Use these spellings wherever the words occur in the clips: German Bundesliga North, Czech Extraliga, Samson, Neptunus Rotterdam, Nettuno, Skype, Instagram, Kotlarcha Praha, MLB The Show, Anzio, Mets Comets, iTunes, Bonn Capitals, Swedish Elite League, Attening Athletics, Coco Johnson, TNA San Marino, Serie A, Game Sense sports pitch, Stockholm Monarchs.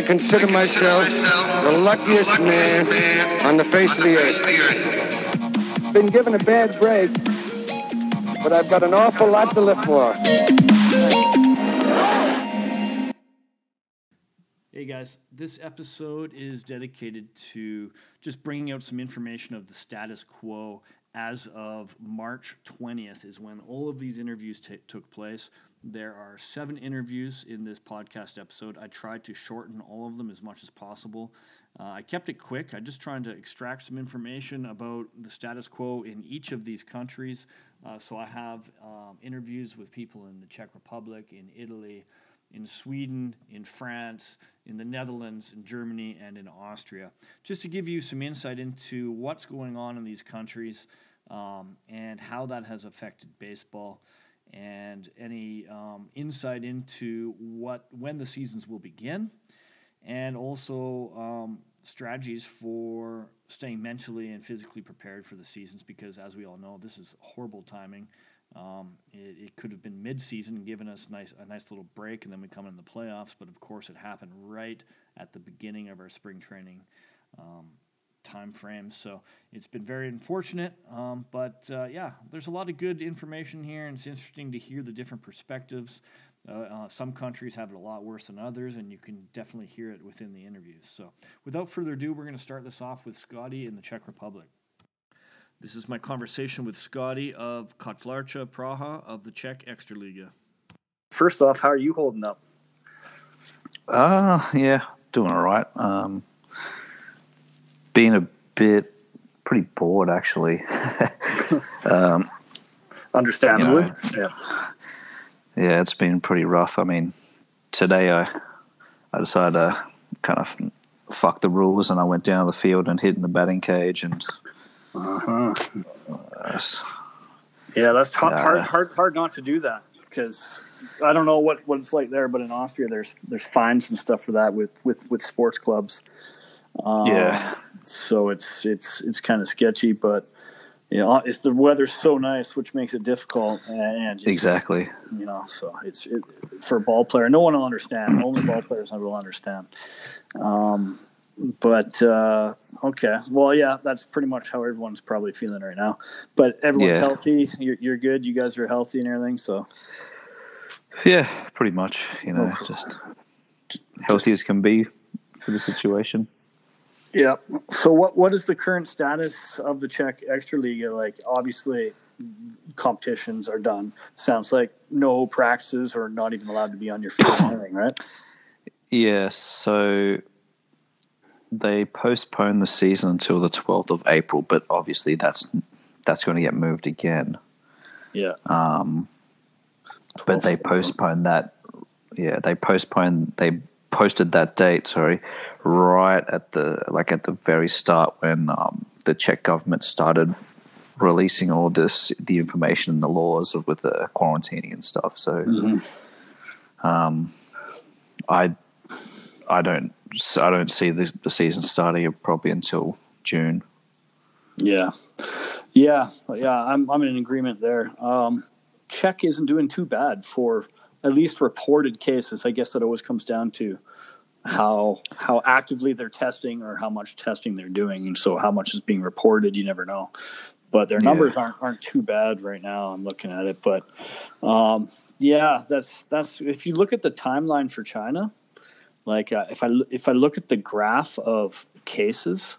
I consider myself the luckiest man on the face of the earth. Been given a bad break, but I've got an awful lot to live for. Hey guys, this episode is dedicated to just bringing out some information of the status quo as of March 20th is when all of these interviews took place. There are 7 interviews in this podcast episode. I tried to shorten all of them as much as possible. I kept it quick. I just tried to extract some information about the status quo in each of these countries. So I have interviews with people in the Czech Republic, in Italy, in Sweden, in France, in the Netherlands, in Germany, and in Austria, just to give you some insight into what's going on in these countries and how that has affected baseball, and any insight into when the seasons will begin, and also strategies for staying mentally and physically prepared for the seasons, because as we all know, this is horrible timing. It could have been mid-season and given us a nice little break, and then we come in the playoffs, but of course it happened right at the beginning of our spring training time frame, so it's been very unfortunate, but there's a lot of good information here, and it's interesting to hear the different perspectives. Some countries have it a lot worse than others, and you can definitely hear it within the interviews. So without further ado, we're going to start this off with Scotty in the Czech Republic. This is my conversation with Scotty of Kotlarcha Praha of the Czech Extraliga. First off, how are you holding up? Yeah, doing all right. Being pretty bored, actually. Understandably. You know, yeah, it's been pretty rough. I mean, today I decided to kind of fuck the rules, and I went down the field and hit in the batting cage and... Uh-huh. Yeah, that's hard not to do that, because I don't know what it's like there, but in Austria there's fines and stuff for that with sports clubs. So it's kind of sketchy, but you know, it's the weather's so nice, which makes it difficult. And just, exactly. You know, so it's for a ball player. No one will understand. Only ball players will understand. But okay, well, yeah, that's pretty much how everyone's probably feeling right now. But everyone's healthy. You're good. You guys are healthy and everything. So yeah, pretty much. You know, just healthy as can be for the situation. Yeah. So what is the current status of the Czech Extraliga? Like, obviously, competitions are done. Sounds like no practices or not even allowed to be on your feet or anything, right? Yeah. So. They postponed the season until the 12th of April, but obviously that's going to get moved again. Yeah. But they postponed that. Yeah, they posted that date. Sorry, right at the very start when the Czech government started releasing all the information and the laws with the quarantining and stuff. So, I don't see the season starting probably until June. Yeah. I'm in agreement there. Czech isn't doing too bad for at least reported cases. I guess that always comes down to how actively they're testing or how much testing they're doing, and so how much is being reported, you never know. But their numbers aren't too bad right now. I'm looking at it, but that's if you look at the timeline for China. Like if I look at the graph of cases,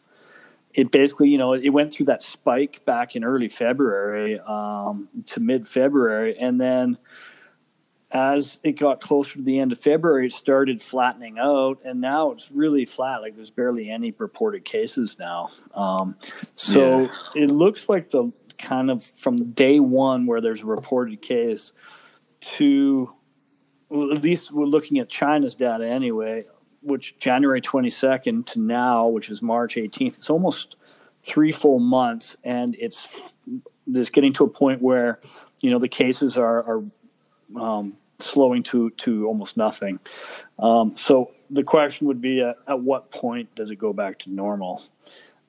it basically, you know, it went through that spike back in early February to mid-February. And then as it got closer to the end of February, it started flattening out. And now it's really flat. Like there's barely any reported cases now. It looks like the kind of from day one where there's a reported case to... Well, at least we're looking at China's data anyway, which January 22nd to now, which is March 18th, it's almost 3 full months, and it's getting to a point where, you know, the cases are slowing to almost nothing. So the question would be, at what point does it go back to normal?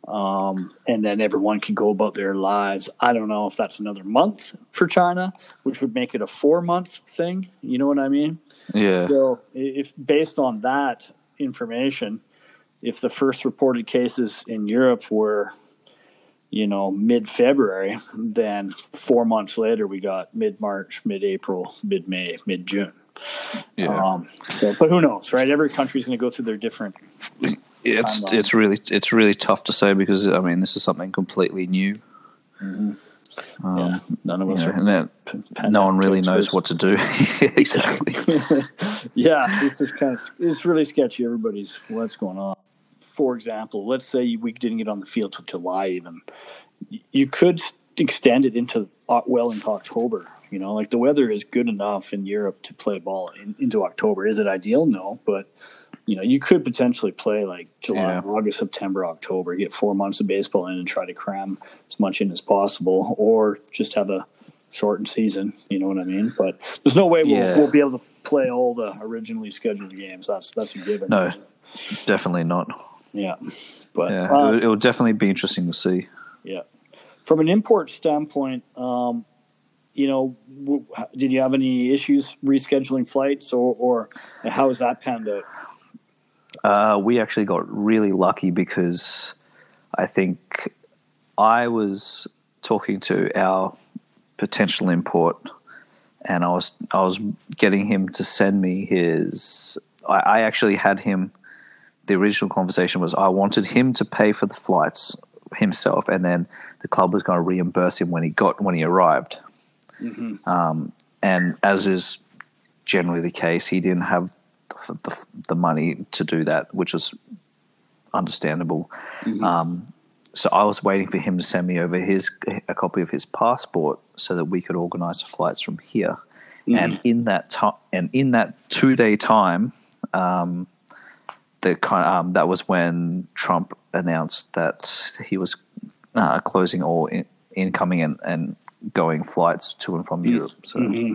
And then everyone can go about their lives. I don't know if that's another month for China, which would make it a 4-month thing. You know what I mean? Yeah. So if based on that, information, if the first reported cases in Europe were, you know, mid-February, then 4 months later we got mid-March, mid-April, mid-May, mid-June. Yeah. But who knows, right? Every country's going to go through their different. It's really tough to say because I mean this is something completely new. Mm-hmm. None of us are. No one really knows what to do. Exactly. Yeah, it's just kind of, it's really sketchy. Everybody's what's going on. For example, let's say we didn't get on the field till July. Even you could extend it into well into October. You know, like the weather is good enough in Europe to play ball into October. Is it ideal? No, but you know, you could potentially play like July, August, September, October, get 4 months of baseball in and try to cram as much in as possible, or just have a shortened season. You know what I mean? But there's no way we'll be able to play all the originally scheduled games. That's a given. No, definitely not. Yeah. But it will definitely be interesting to see. Yeah. From an import standpoint, you know, did you have any issues rescheduling flights or how has that panned out? We actually got really lucky because I think I was talking to our potential import, and I was getting him to send me his. I actually had him. The original conversation was I wanted him to pay for the flights himself, and then the club was going to reimburse him when he arrived. Mm-hmm. And as is generally the case, he didn't have the money to do that, which is understandable. Mm-hmm. So I was waiting for him to send me over a copy of his passport so that we could organise the flights from here. Mm-hmm. And in that 2-day time, that was when Trump announced that he was closing all incoming and going flights to and from Europe. So. Mm-hmm.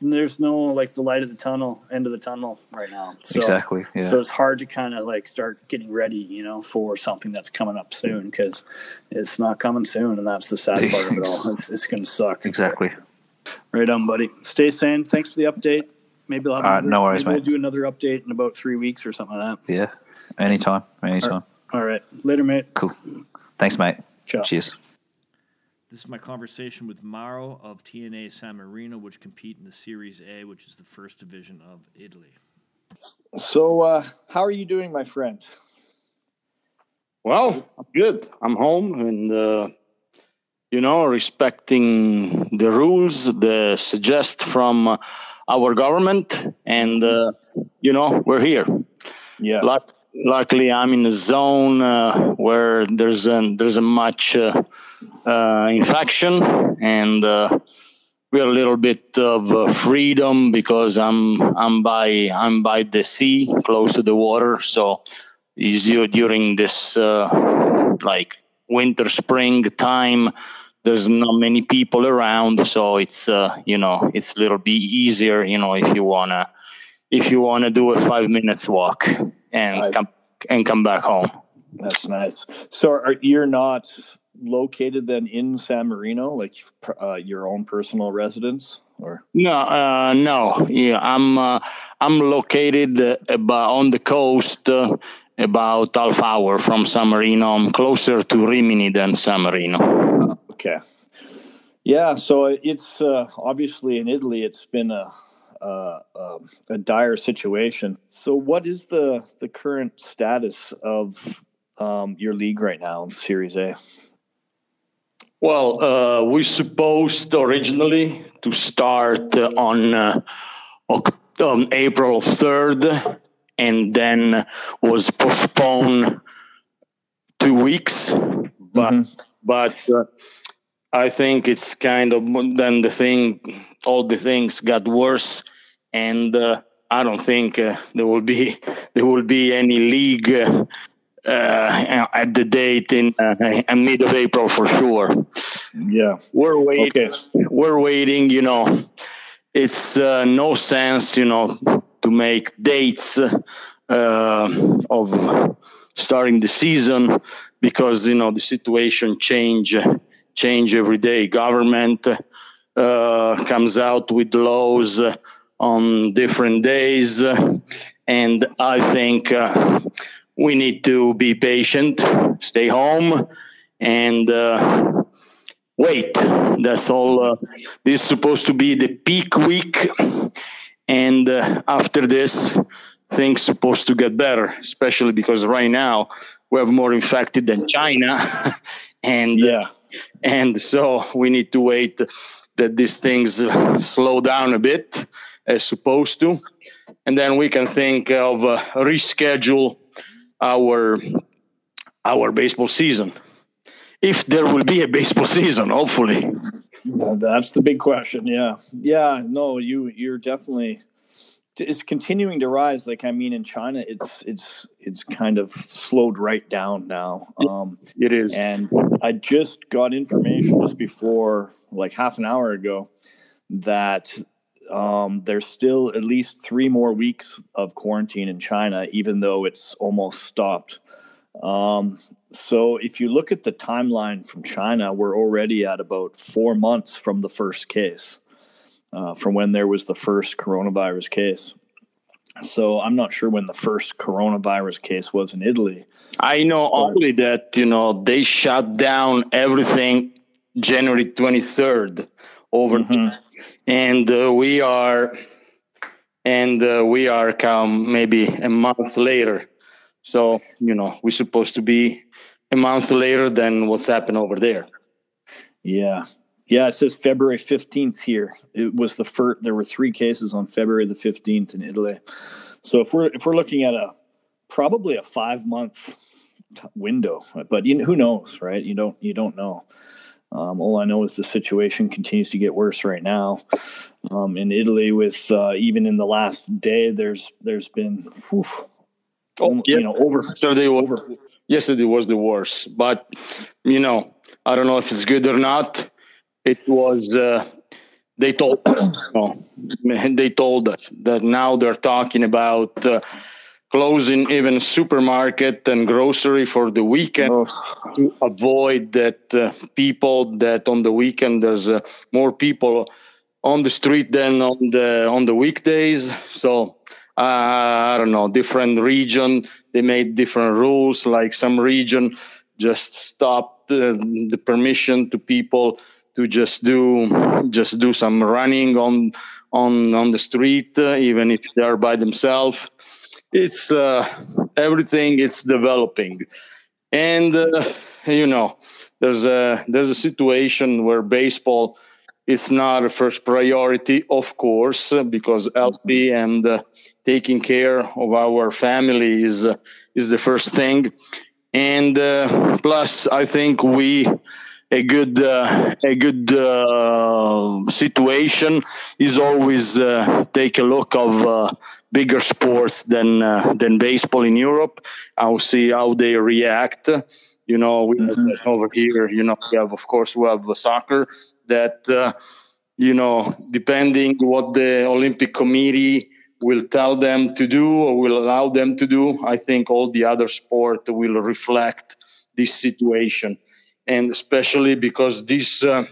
There's no like the light of the tunnel, end of the tunnel right now. So, exactly. Yeah. So it's hard to kind of like start getting ready, you know, for something that's coming up soon because it's not coming soon, and that's the sad part of it all. It's going to suck. Exactly. Right on, buddy. Stay sane. Thanks for the update. Maybe we'll have no worries, mate. We'll do another update in about 3 weeks or something like that. Yeah. Anytime. All right. Later, mate. Cool. Thanks, mate. Ciao. Cheers. This is my conversation with Mauro of TNA San Marino, which compete in the Serie A, which is the first division of Italy. So how are you doing, my friend? Well, good. I'm home and, you know, respecting the rules, the suggest from our government. And, you know, we're here. Yeah. Luckily, I'm in a zone where there's a much infection, and we're a little bit of freedom because I'm by the sea, close to the water. So, during this like winter spring time, there's not many people around, so it's you know, it's a little bit easier, you know, if you wanna do a 5 minutes walk. And come back home. That's nice. So you're not located then in San Marino, like your own personal residence, or no? Yeah, I'm located on the coast, about half hour from San Marino. I'm closer to Rimini than San Marino. Okay. Yeah. So it's obviously in Italy. It's been a dire situation. So what is the current status of your league right now in Series A? Well, we supposed originally to start on April 3rd, and then was postponed 2 weeks. But I think it's kind of then all the things got worse. And I don't think there will be any league at the date in mid of April for sure. Yeah, we're waiting. Okay. We're waiting. You know, it's no sense, you know, to make dates of starting the season because you know the situation change every day. Government comes out with laws on different days, And I think we need to be patient, stay home, and wait. That's all. This is supposed to be the peak week. And after this, things are supposed to get better, especially because right now we have more infected than China. And so we need to wait that these things slow down a bit, as supposed to. And then we can think of reschedule our baseball season. If there will be a baseball season, hopefully. Well, that's the big question. You're definitely, it's continuing to rise. Like, I mean, in China, it's kind of slowed right down now. It is. And I just got information just before, like half an hour ago, that there's still at least 3 more weeks of quarantine in China, even though it's almost stopped. So if you look at the timeline from China, we're already at about 4 months from the first case, from when there was the first coronavirus case. So I'm not sure when the first coronavirus case was in Italy. I know only that, they shut down everything January 23rd over. Mm-hmm. And we are come maybe a month later. So, we're supposed to be a month later than what's happened over there. Yeah. Yeah, it says February 15th here. It was the first. There were 3 cases on February the 15th in Italy. So if we're looking at probably a 5-month window, but who knows, right? You don't know. All I know is the situation continues to get worse right now. In Italy, with even in the last day, there's been. Over. Yesterday was the worst, but I don't know if it's good or not. It was. They told us that now they're talking about closing even supermarket and grocery for the weekend to avoid that people that on the weekend there's more people on the street than on the weekdays. So. I don't know, different region, they made different rules, like some region just stopped the permission to people to just do some running on the street, even if they are by themselves. It's everything, it's developing. And, there's a situation where baseball, it's not a first priority, of course, because healthy and taking care of our family is the first thing. And plus, I think a good situation is always take a look of bigger sports than baseball in Europe. I'll see how they react. We have over here, we have soccer that, depending what the Olympic Committee will tell them to do or will allow them to do, I think all the other sport will reflect this situation. And especially because this soccer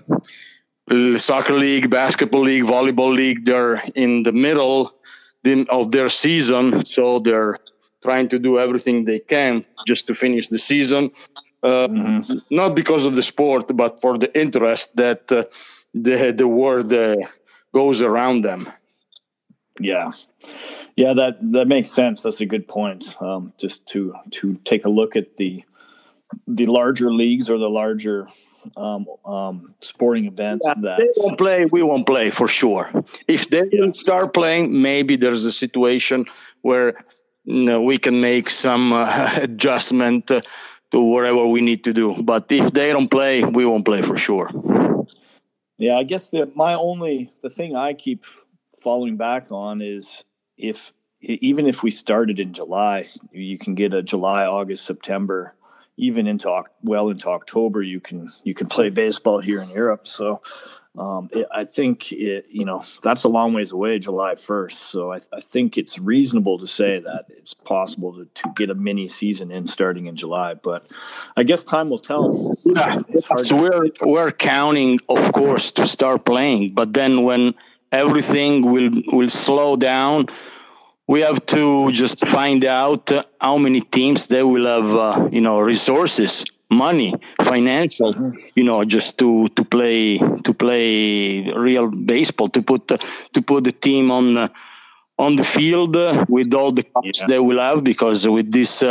league, basketball league, volleyball league, they're in the middle of their season. So they're trying to do everything they can just to finish the season. Not because of the sport, but for the interest that the world goes around them. Yeah, that makes sense. That's a good point. Just to take a look at the larger leagues or the larger sporting events. Yeah, that they won't play, we won't play for sure. If they don't start playing, maybe there's a situation where we can make some adjustment to whatever we need to do. But if they don't play, we won't play for sure. Yeah, I guess the thing I keep following back on is even if we started in July, you can get a July, August, September, even into October, you can play baseball here in Europe. So I think that's a long ways away, July 1st. So I think it's reasonable to say that it's possible to get a mini season in starting in July. But I guess time will tell. Yeah. So we're counting, of course, to start playing. But then when everything will slow down, we have to just find out how many teams they will have, resources, money, financial, just to play real baseball, to put the team on the field with all the cups they will have, because with this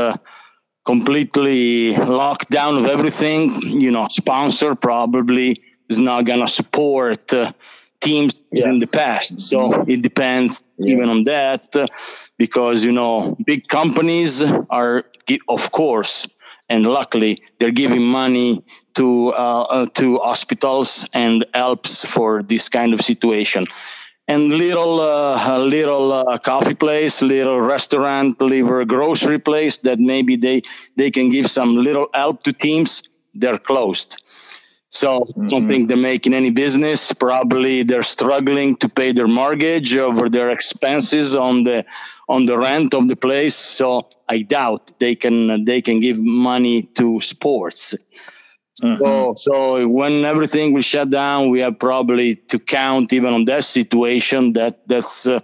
completely locked down of everything, sponsor probably is not gonna support teams as in the past. So it depends even on that, because big companies are, of course, and luckily they're giving money to hospitals and helps for this kind of situation. And little coffee place, little restaurant, little grocery place that maybe they can give some little help to teams, they're closed. So I don't think they're making any business. Probably they're struggling to pay their mortgage over their expenses on the rent of the place. So I doubt they can give money to sports. So when everything will shut down, we have probably to count even on that situation. That's the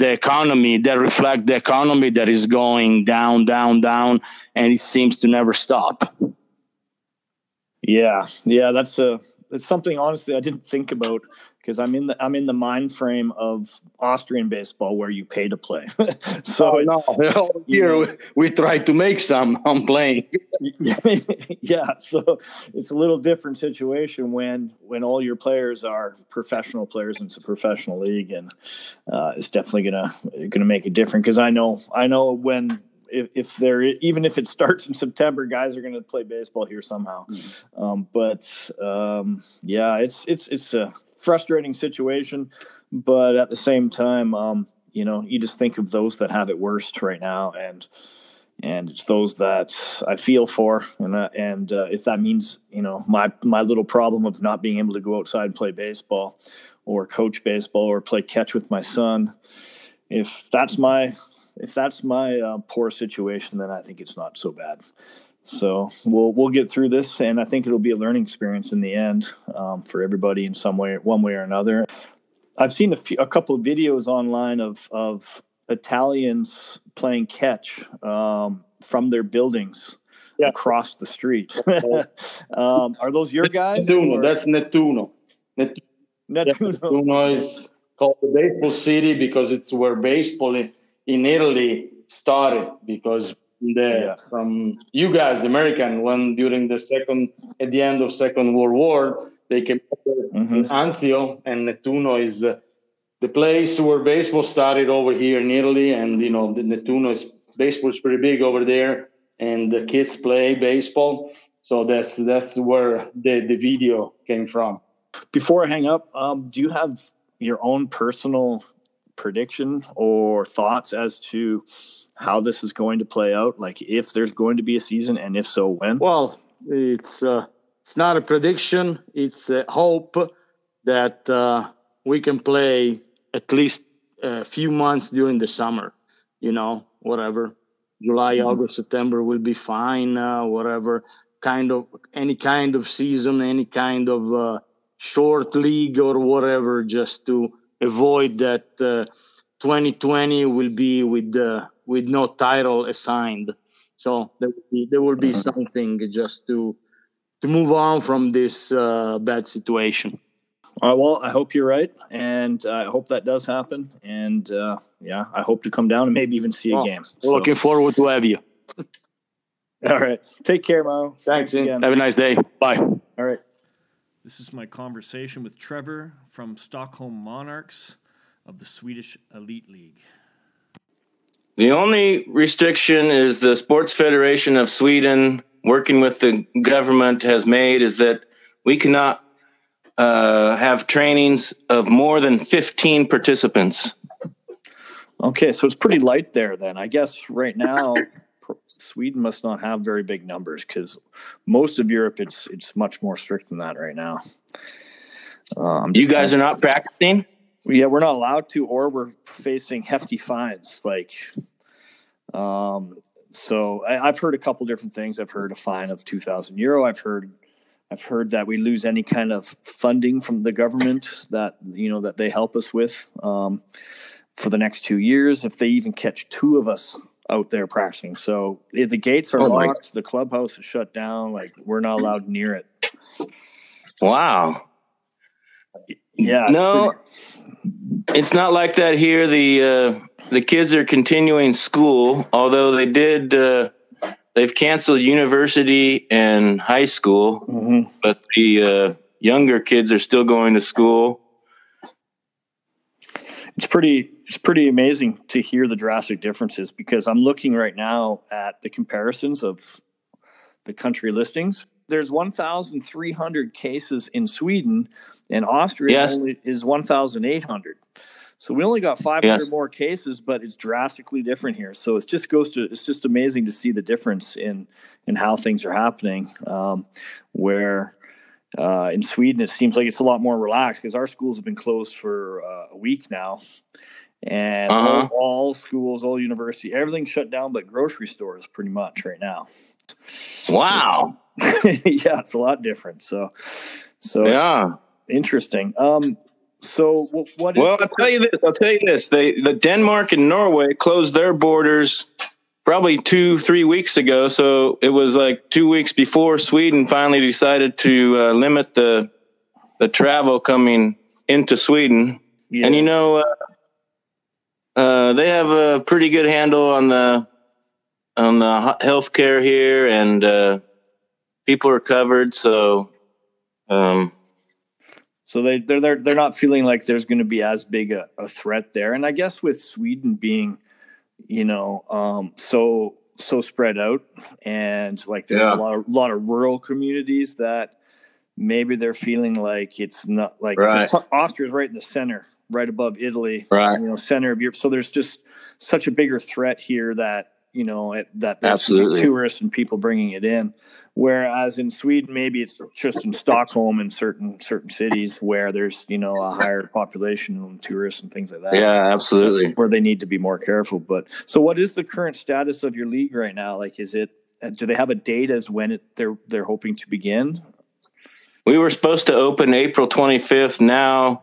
economy, that reflect the economy that is going down, and it seems to never stop. Yeah, it's something honestly I didn't think about, because I'm in the mind frame of Austrian baseball where you pay to play. We try to make some on playing. Yeah, so it's a little different situation when all your players are professional players and it's a professional league, and it's definitely gonna make it different, because I know when. If there, even if it starts in September, guys are going to play baseball here somehow. It's a frustrating situation, but at the same time, you just think of those that have it worst right now, and it's those that I feel for, and if that means my little problem of not being able to go outside and play baseball, or coach baseball, or play catch with my son, If that's my poor situation, then I think it's not so bad. So we'll get through this, and I think it'll be a learning experience in the end for everybody in some way, one way or another. I've seen a couple of videos online of Italians playing catch from their buildings across the street. Are those your guys? That's Nettuno. Nettuno is called the baseball city because it's where baseball is. In Italy started, because from you guys, the American, when during at the end of Second World War, they came over in Anzio, and Nettuno is the place where baseball started over here in Italy. And the Nettuno is baseball is pretty big over there, and the kids play baseball. So that's where the video came from. Before I hang up, do you have your own personal prediction or thoughts as to how this is going to play out, like if there's going to be a season, and if so, when? Well, it's not a prediction, it's a hope that we can play at least a few months during the summer, whatever, July, August, September will be fine, whatever kind of, any kind of season, any kind of short league or whatever, just to avoid that 2020 will be with no title assigned. So there will be something just to move on from this bad situation. Well, I hope you're right, and I hope that does happen. And I hope to come down and maybe even see a game. We're looking forward to have you. All right, take care, Mauro. Thanks again. Have a nice day. Bye. All right. This is my conversation with Trevor from Stockholm Monarchs of the Swedish Elite League. The only restriction is the Sports Federation of Sweden, working with the government, has made is that we cannot have trainings of more than 15 participants. Okay, so it's pretty light there then. I guess right now Sweden must not have very big numbers, because most of Europe, it's much more strict than that right now. You guys are not practicing? Yeah, we're not allowed to, or we're facing hefty fines. So I've heard a couple different things. I've heard a fine of €2,000. I've heard that we lose any kind of funding from the government that they help us with. for the next 2 years if they even catch two of us out there practicing. So if the gates are locked, the clubhouse is shut down. Like, we're not allowed near it. Wow. Yeah. No, it's not like that here. The kids are continuing school, although they did, they've canceled university and high school, mm-hmm. but the younger kids are still going to school. It's pretty amazing to hear the drastic differences, because I'm looking right now at the comparisons of the country listings. There's 1,300 cases in Sweden, and Austria only is 1,800. So we only got 500 more cases, but it's drastically different here. So it just goes to, it's just amazing to see the difference in how things are happening. Where in Sweden, it seems like it's a lot more relaxed, because our schools have been closed for a week now. And all schools, all university, everything's shut down but grocery stores pretty much right now. Wow. It's a lot different. So yeah, interesting. So what? Well, I'll tell you this. The Denmark and Norway closed their borders probably 2-3 weeks ago. So it was like 2 weeks before Sweden finally decided to limit the travel coming into Sweden. Yeah. And they have a pretty good handle on the healthcare here, and people are covered. So, so they're not feeling like there's going to be as big a threat there. And I guess with Sweden being, so spread out, and like there's a lot of rural communities that maybe they're feeling like it's not like Austria's right in the center, right above Italy, center of Europe. So there's just such a bigger threat here that, that there's tourists and people bringing it in. Whereas in Sweden, maybe it's just in Stockholm and certain cities where there's, a higher population and tourists and things like that. Yeah, absolutely. Where they need to be more careful. But so what is the current status of your league right now? Like, do they have a date as when they're hoping to begin? We were supposed to open April 25th. Now,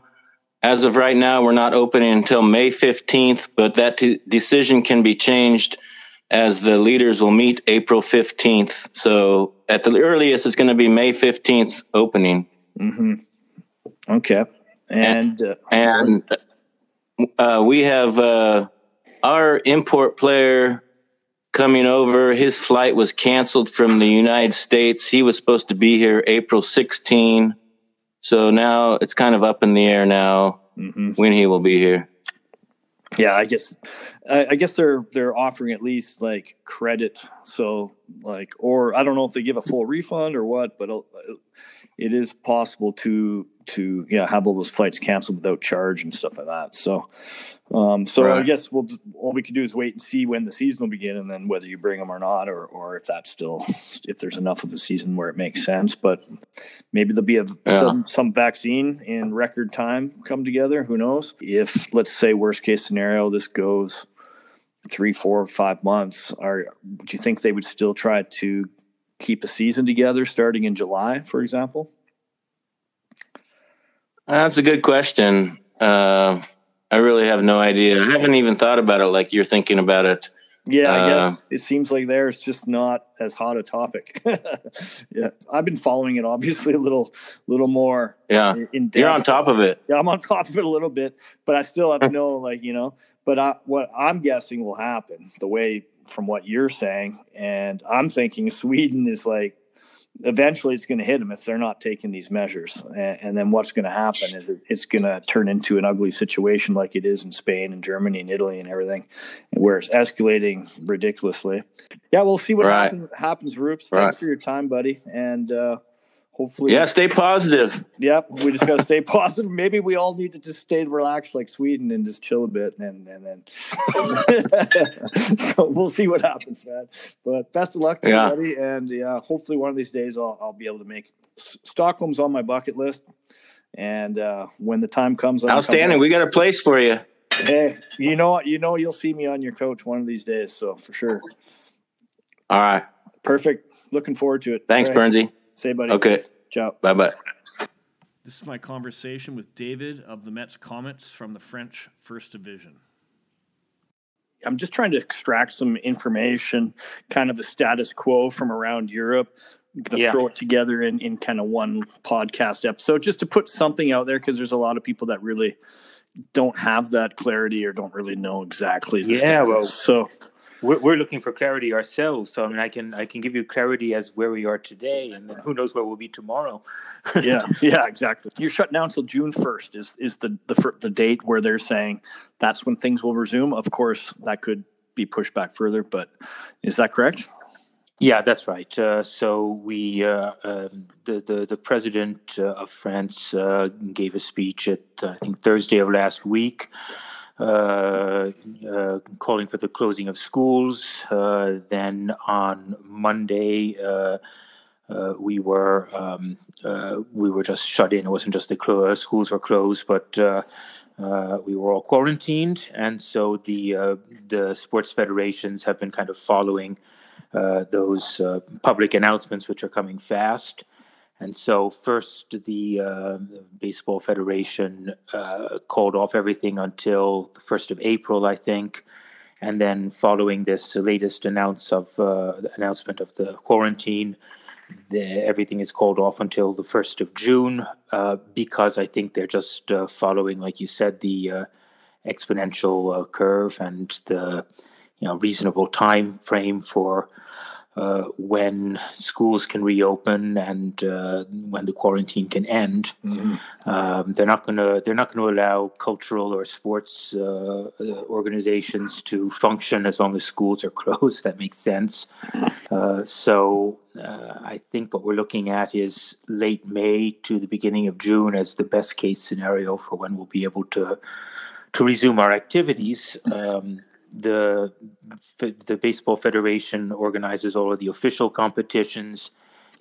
as of right now, we're not opening until May 15th, but that decision can be changed, as the leaders will meet April 15th. So at the earliest, it's going to be May 15th opening. Mm-hmm. Okay. And we have our import player coming over. His flight was canceled from the United States. He was supposed to be here April 16. So now it's kind of up in the air now when he will be here. Yeah, I guess they're offering at least like credit, so like, or I don't know if they give a full refund or what, but it is possible to have all those flights canceled without charge and stuff like that. So, I guess all we can do is wait and see when the season will begin, and then whether you bring them or not, or if that's still, if there's enough of a season where it makes sense. But maybe there'll be some vaccine in record time come together. Who knows? If, let's say, worst case scenario, this goes 3, 4, 5 months, do you think they would still try to keep a season together starting in July, for example? That's a good question. I really have no idea. I haven't even thought about it like you're thinking about it. Yeah, I guess it seems like there's just not as hot a topic. Yeah, I've been following it obviously a little more. Yeah, in depth. You're on top of it. Yeah, I'm on top of it a little bit, but I still have no But what I'm guessing will happen, the way from what you're saying, and I'm thinking Sweden is like, eventually it's going to hit them if they're not taking these measures. And then what's going to happen is it's going to turn into an ugly situation like it is in Spain and Germany and Italy and everything, where it's escalating ridiculously. Yeah, we'll see what happens, Roops. Thanks for your time, buddy. And hopefully... Yeah, stay positive. Yep, we just got to stay positive. Maybe we all need to just stay relaxed like Sweden and just chill a bit. And then so we'll see what happens, man. But best of luck to everybody. And hopefully one of these days I'll be able to make Stockholm's on my bucket list. And when the time comes... Outstanding. We got a place for you. Hey, you know you'll see me on your coach one of these days. So for sure. All right. Perfect. Looking forward to it. Thanks, Bernsey. Say, buddy. Okay. Ciao. Bye-bye. This is my conversation with David of the Mets Comets from the French First Division. I'm just trying to extract some information, kind of the status quo from around Europe. I'm going to throw it together in kind of one podcast episode just to put something out there, because there's a lot of people that really don't have that clarity or don't really know exactly. So we're looking for clarity ourselves. So, I mean, I can give you clarity as where we are today, and then who knows where we'll be tomorrow. Yeah, exactly. You're shut down until June 1st is the date where they're saying that's when things will resume. Of course, that could be pushed back further, but is that correct? Yeah, that's right. So the president of France gave a speech at, I think, Thursday of last week, calling for the closing of schools. Then on Monday, we were just shut in. It wasn't just the schools were closed, but we were all quarantined. And so the sports federations have been kind of following those public announcements, which are coming fast. And so first, the Baseball Federation called off everything until the 1st of April, I think. And then following this latest announcement of the quarantine, everything is called off until the 1st of June, because I think they're just following, like you said, the exponential curve and the reasonable time frame for when schools can reopen and when the quarantine can end. Mm-hmm. They're not going to allow cultural or sports organizations to function as long as schools are closed. That makes sense. So I think what we're looking at is late May to the beginning of June as the best case scenario for when we'll be able to resume our activities. The Baseball Federation organizes all of the official competitions.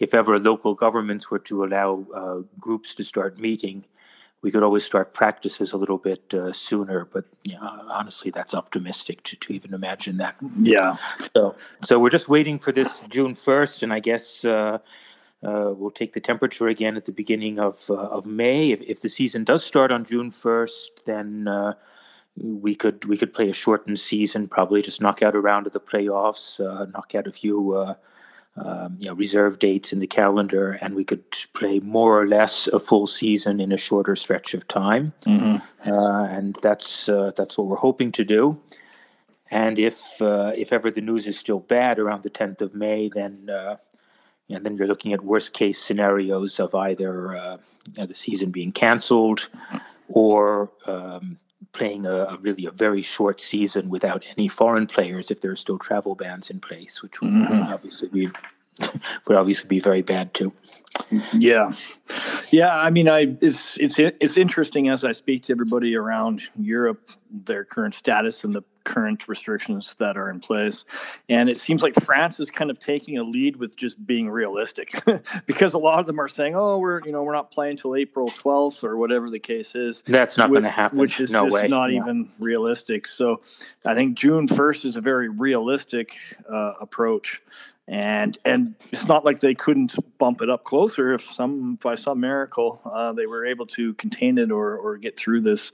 If ever local governments were to allow groups to start meeting, we could always start practices a little bit sooner. But honestly, that's optimistic to even imagine that. Yeah. So we're just waiting for this June 1st, and I guess we'll take the temperature again at the beginning of May. If the season does start on June 1st, then we could play a shortened season, probably just knock out a round of the playoffs, knock out a few reserve dates in the calendar, and we could play more or less a full season in a shorter stretch of time. Mm-hmm. And that's what we're hoping to do. And if ever the news is still bad around the 10th of May, then you're looking at worst case scenarios of either the season being canceled or playing a very short season without any foreign players if there are still travel bans in place, which would obviously be very bad too. Yeah. I mean, it's interesting as I speak to everybody around Europe, their current status and the current restrictions that are in place. And it seems like France is kind of taking a lead with just being realistic because a lot of them are saying, oh, we're not playing till April 12th or whatever the case is. That's not going to happen. Which is not even realistic. So I think June 1st is a very realistic approach. And it's not like they couldn't bump it up closer if by some miracle they were able to contain it or get through this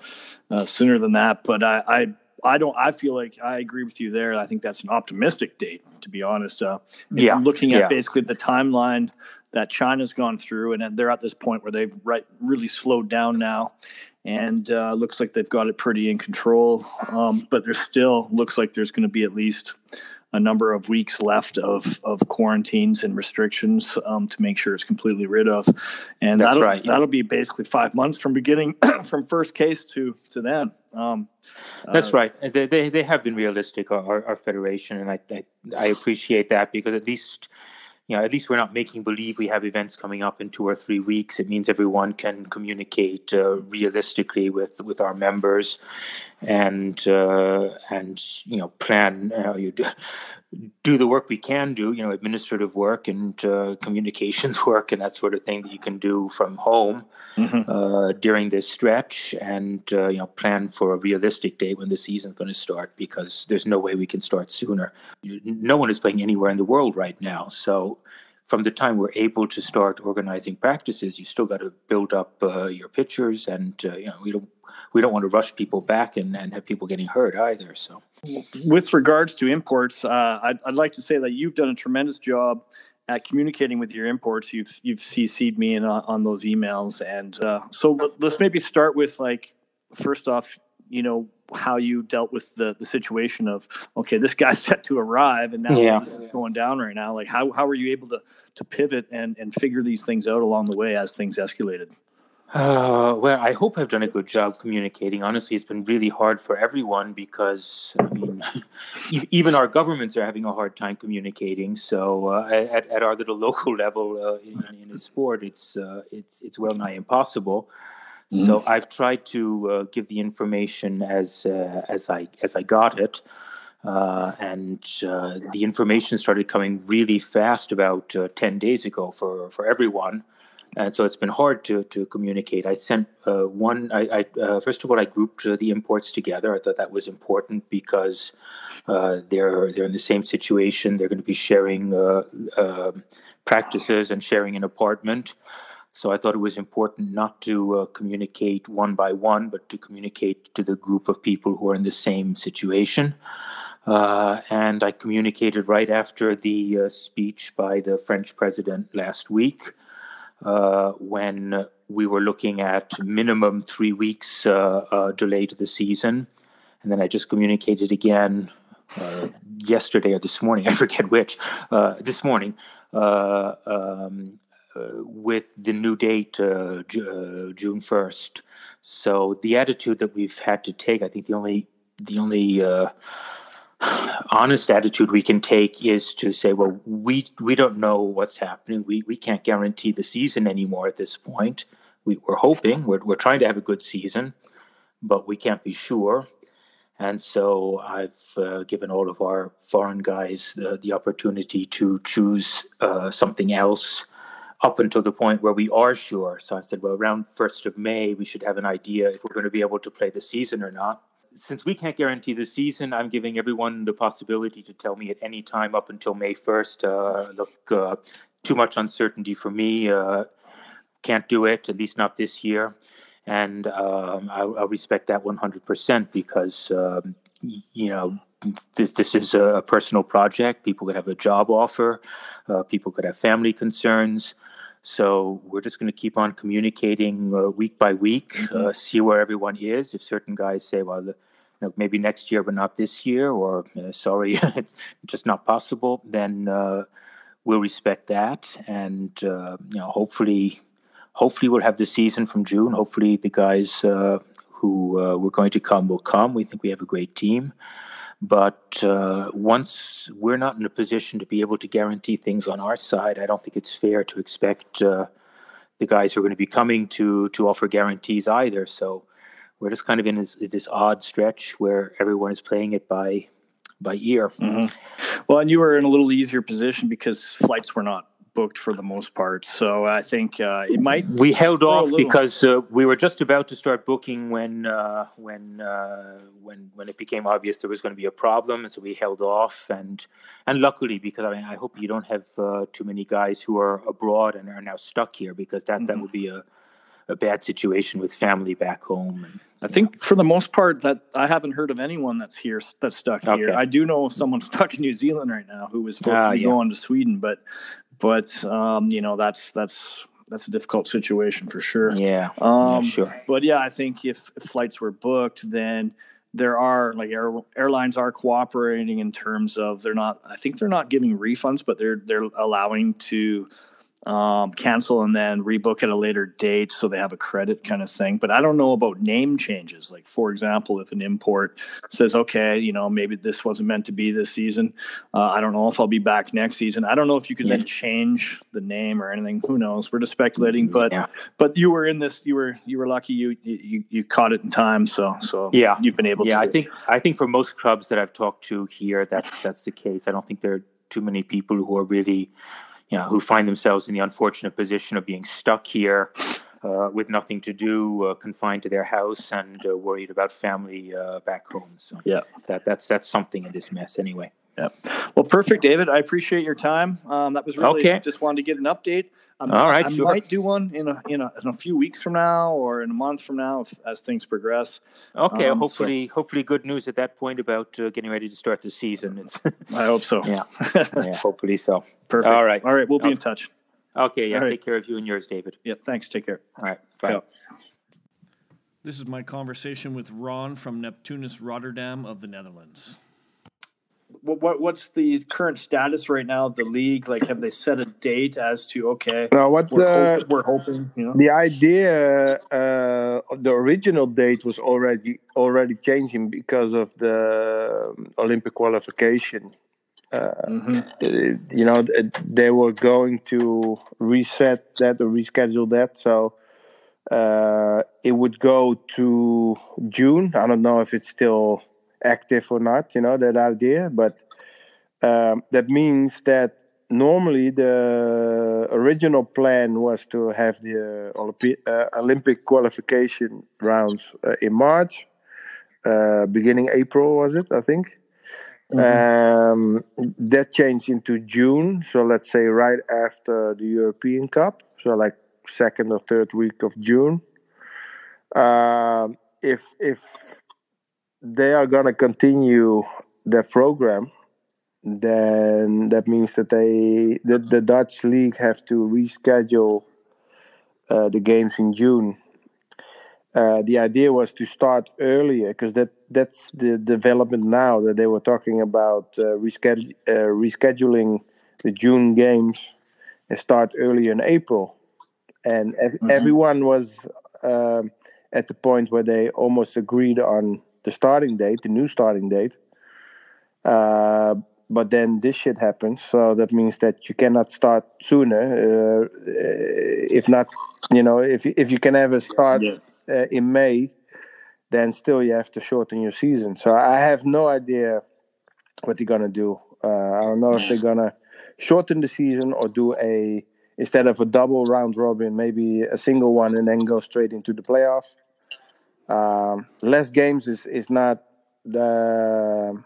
sooner than that. But I feel like I agree with you there. I think that's an optimistic date, to be honest. Looking at basically the timeline that China's gone through, and they're at this point where they've really slowed down now, and looks like they've got it pretty in control. But there still looks like there's going to be at least a number of weeks left of quarantines and restrictions to make sure it's completely rid of. And that'll be basically 5 months from beginning from first case to then. That's right. They have been realistic, our federation. And I appreciate that, because at least we're not making believe we have events coming up in 2 or 3 weeks. It means everyone can communicate realistically with our members, and plan. Do the work we can do. Administrative work and communications work and that sort of thing that you can do from home during this stretch, and plan for a realistic date when the season's going to start, because there's no way we can start sooner. No one is playing anywhere in the world right now, so from the time we're able to start organizing practices, you still got to build up your pitchers, and we don't want to rush people back and have people getting hurt either. So, with regards to imports, I'd like to say that you've done a tremendous job at communicating with your imports. You've CC'd me in on those emails, and so let's maybe start with, like, first off, you know, how you dealt with the situation of, okay, this guy's set to arrive and now this is going down right now. Like, how were you able to pivot and figure these things out along the way as things escalated? Well, I hope I've done a good job communicating. Honestly, it's been really hard for everyone because, I mean, even our governments are having a hard time communicating. So at our little local level in the sport, it's well nigh impossible. So I've tried to give the information as I got it, and the information started coming really fast about 10 days ago for everyone, and so it's been hard to communicate. I sent first of all, I grouped the imports together. I thought that was important because they're in the same situation. They're going to be sharing practices and sharing an apartment. So I thought it was important not to communicate one by one, but to communicate to the group of people who are in the same situation. And I communicated right after the speech by the French president last week, when we were looking at minimum 3 weeks delay to the season. And then I just communicated again yesterday or this morning, I forget which, with the new date, June 1st. So the attitude that we've had to take, I think the only honest attitude we can take is to say, well, we don't know what's happening. We can't guarantee the season anymore at this point. We're hoping, we're trying to have a good season, but we can't be sure. And so I've given all of our foreign guys the opportunity to choose something else up until the point where we are sure. So I said, well, around 1st of May, we should have an idea if we're going to be able to play the season or not. Since we can't guarantee the season, I'm giving everyone the possibility to tell me at any time up until May 1st, too much uncertainty for me, can't do it, at least not this year. And I'll respect that 100% because, this is a personal project. People could have a job offer. People could have family concerns. So we're just going to keep on communicating week by week, see where everyone is. If certain guys say, well, maybe next year, but not this year, or sorry, it's just not possible, then we'll respect that. And, hopefully we'll have the season from June. Hopefully the guys who were going to come will come. We think we have a great team. But once we're not in a position to be able to guarantee things on our side, I don't think it's fair to expect the guys who are going to be coming to offer guarantees either. So we're just kind of in this odd stretch where everyone is playing it by ear. Mm-hmm. Well, and you were in a little easier position because flights were not booked for the most part. So I think it might... We held off because we were just about to start booking when it became obvious there was going to be a problem. And so we held off. And luckily, because I hope you don't have too many guys who are abroad and are now stuck here, because that would be a bad situation with family back home. And, I think for the most part that I haven't heard of anyone that's here that's stuck here. I do know of someone stuck in New Zealand right now who was supposed to be going to Sweden, but that's a difficult situation for sure. Sure. But I think if flights were booked, then there are airlines are cooperating in terms of they're not giving refunds, but they're allowing to cancel and then rebook at a later date, so they have a credit kind of thing. But I don't know about name changes. Like, for example, if an import says, okay, maybe this wasn't meant to be this season. I don't know if I'll be back next season. I don't know if you could then change the name or anything. Who knows? We're just speculating. But you were in this. You were lucky. You caught it in time. So you've been able to. I think for most clubs that I've talked to here, that's the case. I don't think there are too many people who are really, who find themselves in the unfortunate position of being stuck here with nothing to do, confined to their house, and worried about family back home. So that's something in this mess anyway. Yeah. Well, perfect, David. I appreciate your time. That was really okay. Just wanted to get an update. All right. I might do one in a few weeks from now or in a month from now as things progress. Okay. Hopefully good news at that point about getting ready to start the season. I hope so. Yeah. Yeah. Hopefully so. Perfect. All right. We'll be in touch. Okay. Yeah. Right. Take care of you and yours, David. Yeah. Thanks. Take care. All right. Bye. Go. This is my conversation with Ron from Neptunus Rotterdam of the Netherlands. What's the current status right now of the league? Like, have they set a date as to we're hoping? You know? The idea, the original date was already changing because of the Olympic qualification. You know, they were going to reset that or reschedule that, so. It would go to June. I don't know if it's still active or not, you know, that idea. But that means that normally the original plan was to have the Olympic qualification rounds in March, beginning April, was it, I think. That changed into June. So let's say right after the European Cup. So like, second or third week of June. If they are going to continue their program, then that means that the Dutch league have to reschedule the games in June. The idea was to start earlier because that's the development now that they were talking about rescheduling the June games and start earlier in April. And everyone was at the point where they almost agreed on the starting date, the new starting date. But then this shit happens, so that means that you cannot start sooner. If not, you know, if you can ever start in May, then still you have to shorten your season. So I have no idea what they're gonna do. I don't know if they're gonna shorten the season or do a. Instead of a double round robin, maybe a single one and then go straight into the playoffs. Less games is not the...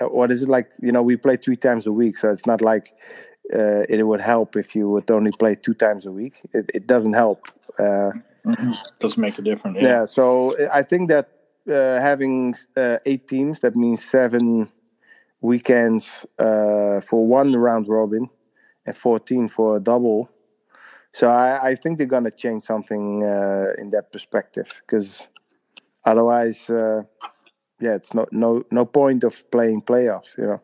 What is it like? You know, we play 3 times a week, so it's not like it would help if you would only play 2 times a week. It doesn't help. Doesn't make a difference. Yeah, so I think that having 8 teams, that means 7 weekends for one round robin and 14 for a double. So I think they're going to change something in that perspective because otherwise, it's no point of playing playoffs, you know.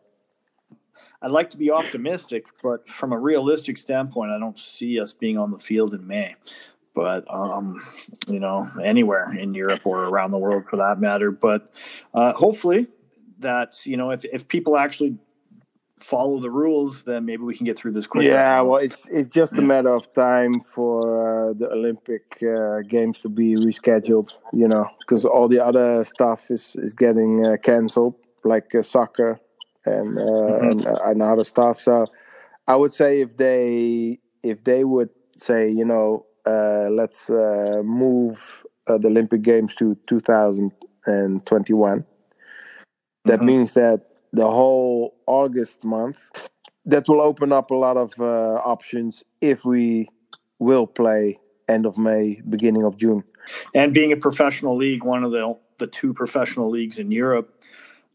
I'd like to be optimistic, but from a realistic standpoint, I don't see us being on the field in May. But, you know, anywhere in Europe or around the world for that matter. But hopefully that, you know, if people actually – follow the rules, then maybe we can get through this quicker. Yeah, well, it's just a matter of time for the Olympic games to be rescheduled, you know, because all the other stuff is getting cancelled, like soccer and other stuff. So I would say if they would say, you know, let's move the Olympic games to 2021, that means that the whole August month, that will open up a lot of options if we will play end of May, beginning of June. And being a professional league, one of the 2 professional leagues in Europe,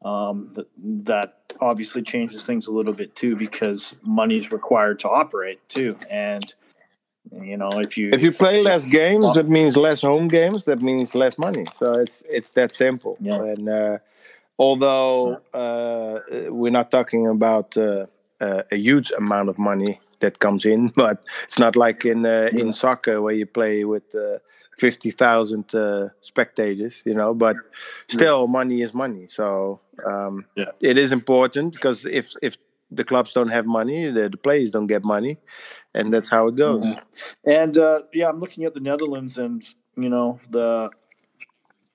that obviously changes things a little bit too because money's required to operate too. And, you know, if you play less games, that means less home games, that means less money. So it's that simple. Yeah. And, although we're not talking about a huge amount of money that comes in, but it's not like in soccer where you play with 50,000 spectators, you know, but still money is money. So it is important because if the clubs don't have money, the players don't get money, and that's how it goes. Mm-hmm. And, I'm looking at the Netherlands and, you know,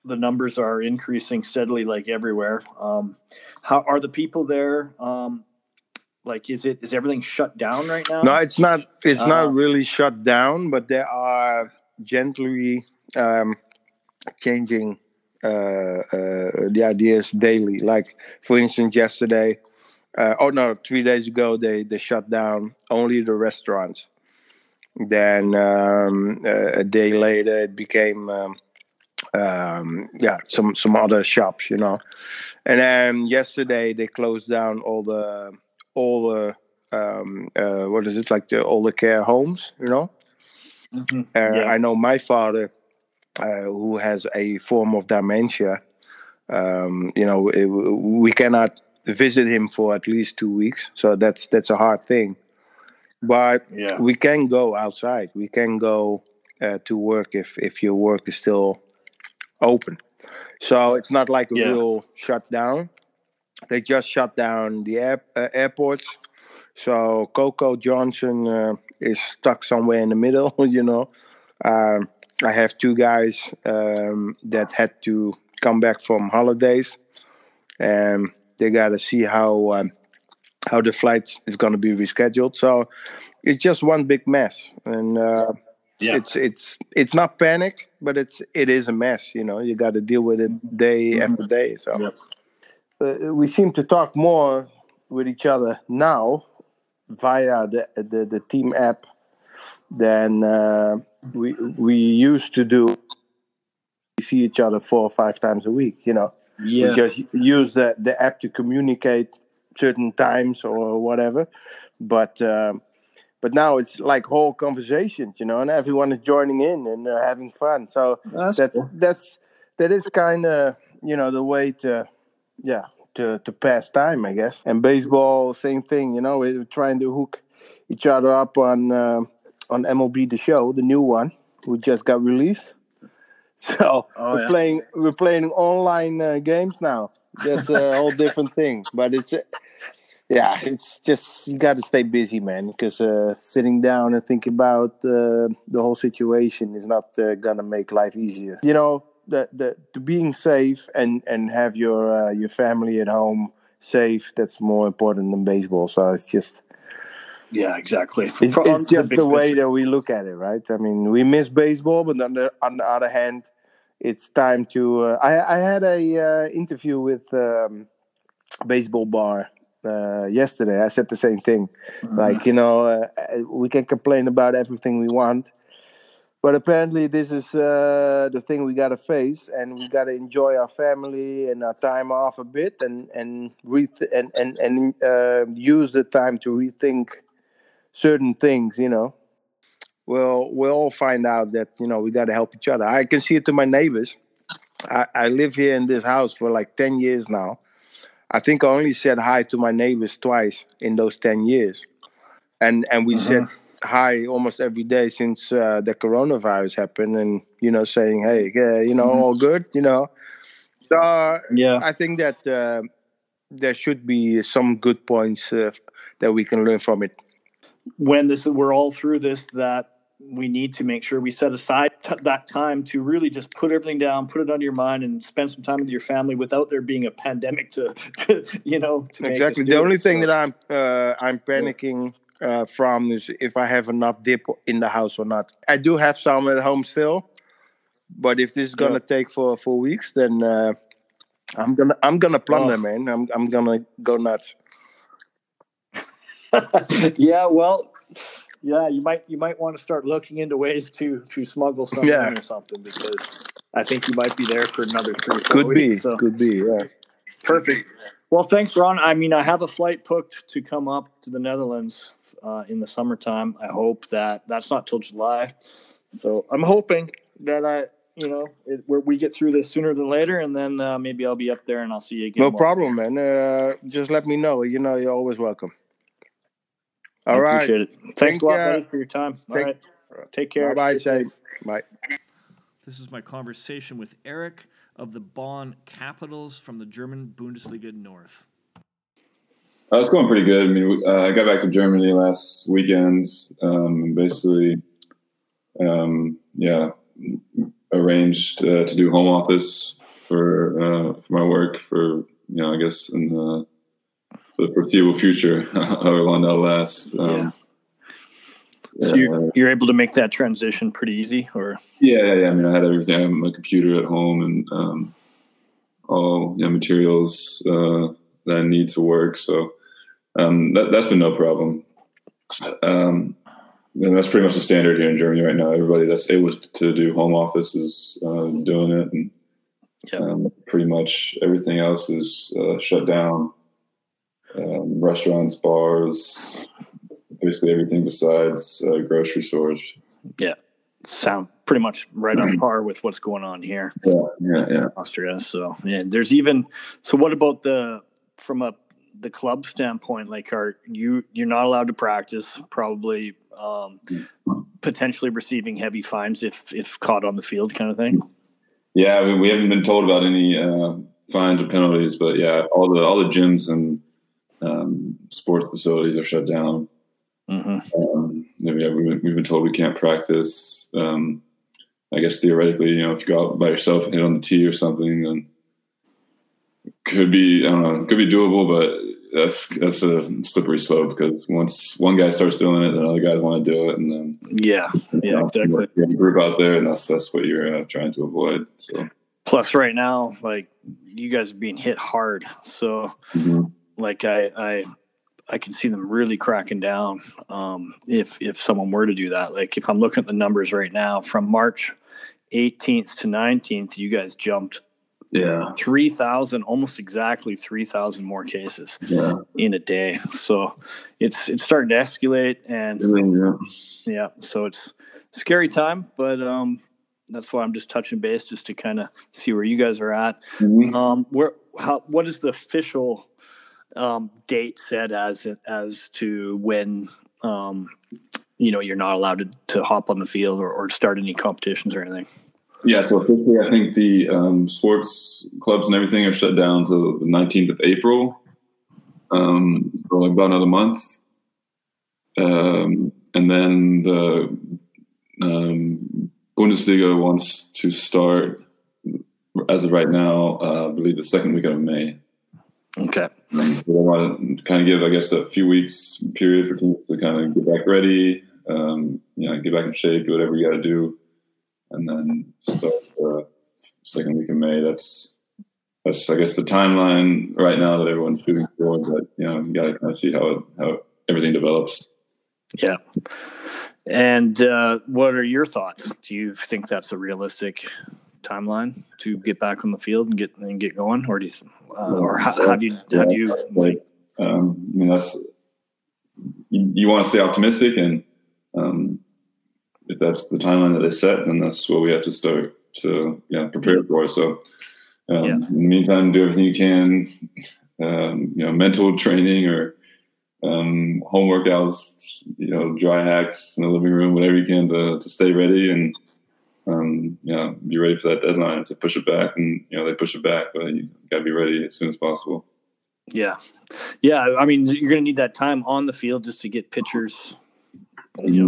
the numbers are increasing steadily, like everywhere. How are the people there? Is everything shut down right now? No, it's not. It's not really shut down, but they are gently changing the ideas daily. Like, for instance, yesterday 3 days ago, they shut down only the restaurants. Then a day later, it became some other shops, you know. And then yesterday, they closed down all the care homes, you know. Mm-hmm. I know my father, who has a form of dementia. You know, we cannot visit him for at least 2 weeks, so that's a hard thing. But we can go outside. We can go to work if your work is still open. So it's not like a real shutdown. They just shut down the airports. So Coco Johnson is stuck somewhere in the middle, you know. I have two guys that had to come back from holidays, and they got to see how the flight is going to be rescheduled. So it's just one big mess, and it's not panic, but it is a mess. You know, you got to deal with it day after day. So we seem to talk more with each other now via the team app than we used to do. We see each other 4 or 5 times a week. You know, we just use the app to communicate certain times or whatever, but now it's like whole conversations, you know, and everyone is joining in and having fun. So that is kind of, you know, the way to pass time, I guess. And baseball, same thing, you know. We're trying to hook each other up on MLB The Show, the new one, who just got released. So we're playing online games now. That's a whole different thing, but it's just, you got to stay busy, man, because sitting down and thinking about the whole situation is not gonna make life easier. You know, the being safe and have your family at home safe, that's more important than baseball. So it's just exactly. It's just the way that we look at it, right? I mean, we miss baseball, but on the other hand, it's time to. I had a interview with Baseball Bar yesterday. I said the same thing, like, you know, we can complain about everything we want, but apparently this is the thing we gotta face, and we gotta enjoy our family and our time off a bit, and use the time to rethink certain things, you know. Well, we'll all find out that, you know, we got to help each other. I can see it to my neighbors. I live here in this house for like 10 years now. I think I only said hi to my neighbors twice in those 10 years. And we said hi almost every day since the coronavirus happened, and, you know, saying, hey, you know, all good, you know. So I think that there should be some good points that we can learn from it. When we're all through this, that we need to make sure we set aside that time to really just put everything down, put it under your mind, and spend some time with your family without there being a pandemic to you know. To exactly. The only thing that I'm panicking from is if I have enough dip in the house or not. I do have some at home still, but if this is gonna take for weeks, then I'm gonna plunder, man. I'm gonna go nuts. You might want to start looking into ways to smuggle something or something, because I think you might be there for another 3 or 4 weeks. Could be. Perfect. Well, thanks, Ron. I mean, I have a flight booked to come up to the Netherlands in the summertime. I hope that's not till July. So I'm hoping that we get through this sooner than later, and then maybe I'll be up there and I'll see you again. No problem, man. Just let me know. You know, you're always welcome. All right. Appreciate it. Thanks a lot, buddy, for your time. All right. Take care. Bye-bye, Dave. Bye. This is my conversation with Eric of the Bonn Capitals from the German Bundesliga North. It's going pretty good. I mean, I got back to Germany last weekend, and basically, arranged to do home office for my work for, you know, I guess in the for the foreseeable future, however long that lasts. So you're able to make that transition pretty easy, or? Yeah. I mean, I had everything. I had my computer at home and all materials that I need to work. So That's been no problem. And that's pretty much the standard here in Germany right now. Everybody that's able to do home office is doing it, and pretty much everything else is shut down. Restaurants, bars, basically everything besides grocery stores. Yeah, sound pretty much right on par with what's going on here. Yeah. Austria. So there's even. So what about from the club standpoint? Like, are you're not allowed to practice? Probably. Potentially receiving heavy fines if caught on the field, kind of thing. Yeah, I mean, we haven't been told about any fines or penalties, but yeah, all the gyms and sports facilities are shut down. Mm-hmm. We've been told we can't practice. I guess theoretically, if you go out by yourself and hit on the tee or something, then it could be doable, but. That's a slippery slope, because once one guy starts doing it, then other guys want to do it, and then exactly. You're a group out there, and that's what you're trying to avoid. So plus, right now, like you guys are being hit hard, so like I can see them really cracking down if someone were to do that. Like if I'm looking at the numbers right now, from March 18th to 19th, you guys jumped. Yeah, 3,000, almost exactly 3,000 more cases in a day. So it's starting to escalate, and so it's a scary time. But that's why I'm just touching base, just to kind of see where you guys are at. Mm-hmm. What is the official date set as to when you're not allowed to hop on the field or start any competitions or anything? Yeah, so officially, I think the sports clubs and everything are shut down to the 19th of April, for like about another month. And then the Bundesliga wants to start, as of right now, I believe the second week of May. Okay. So they want to kind of give, I guess, a few weeks period for teams to kind of get back ready, get back in shape, do whatever you got to do. And then start the second week of May. That's I guess the timeline right now that everyone's shooting for. But you got to kind of see how everything develops. Yeah. And what are your thoughts? Do you think that's a realistic timeline to get back on the field and get going, or do you, have you? You want to stay optimistic and. If that's the timeline that they set, then that's what we have to start to prepare for. So in the meantime, do everything you can, mental training or home workouts, dry hacks in the living room, whatever you can to stay ready and, be ready for that deadline to push it back. And, they push it back, but you got to be ready as soon as possible. Yeah. Yeah. I mean, you're going to need that time on the field just to get pictures,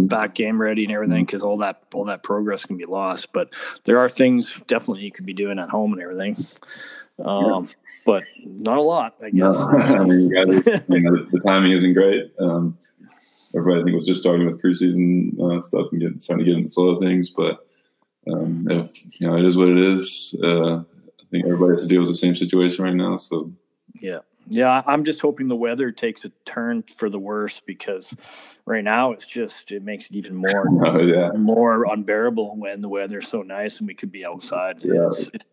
back game ready and everything, because all that progress can be lost. But there are things definitely you could be doing at home and everything, but not a lot, I guess. I mean, the timing isn't great. Everybody, I think, was just starting with preseason stuff and trying to get in the flow of things. But if, it is what it is. I think everybody has to deal with the same situation right now. So yeah. Yeah, I'm just hoping the weather takes a turn for the worse, because right now it makes it even more unbearable when the weather's so nice and we could be outside. Yeah.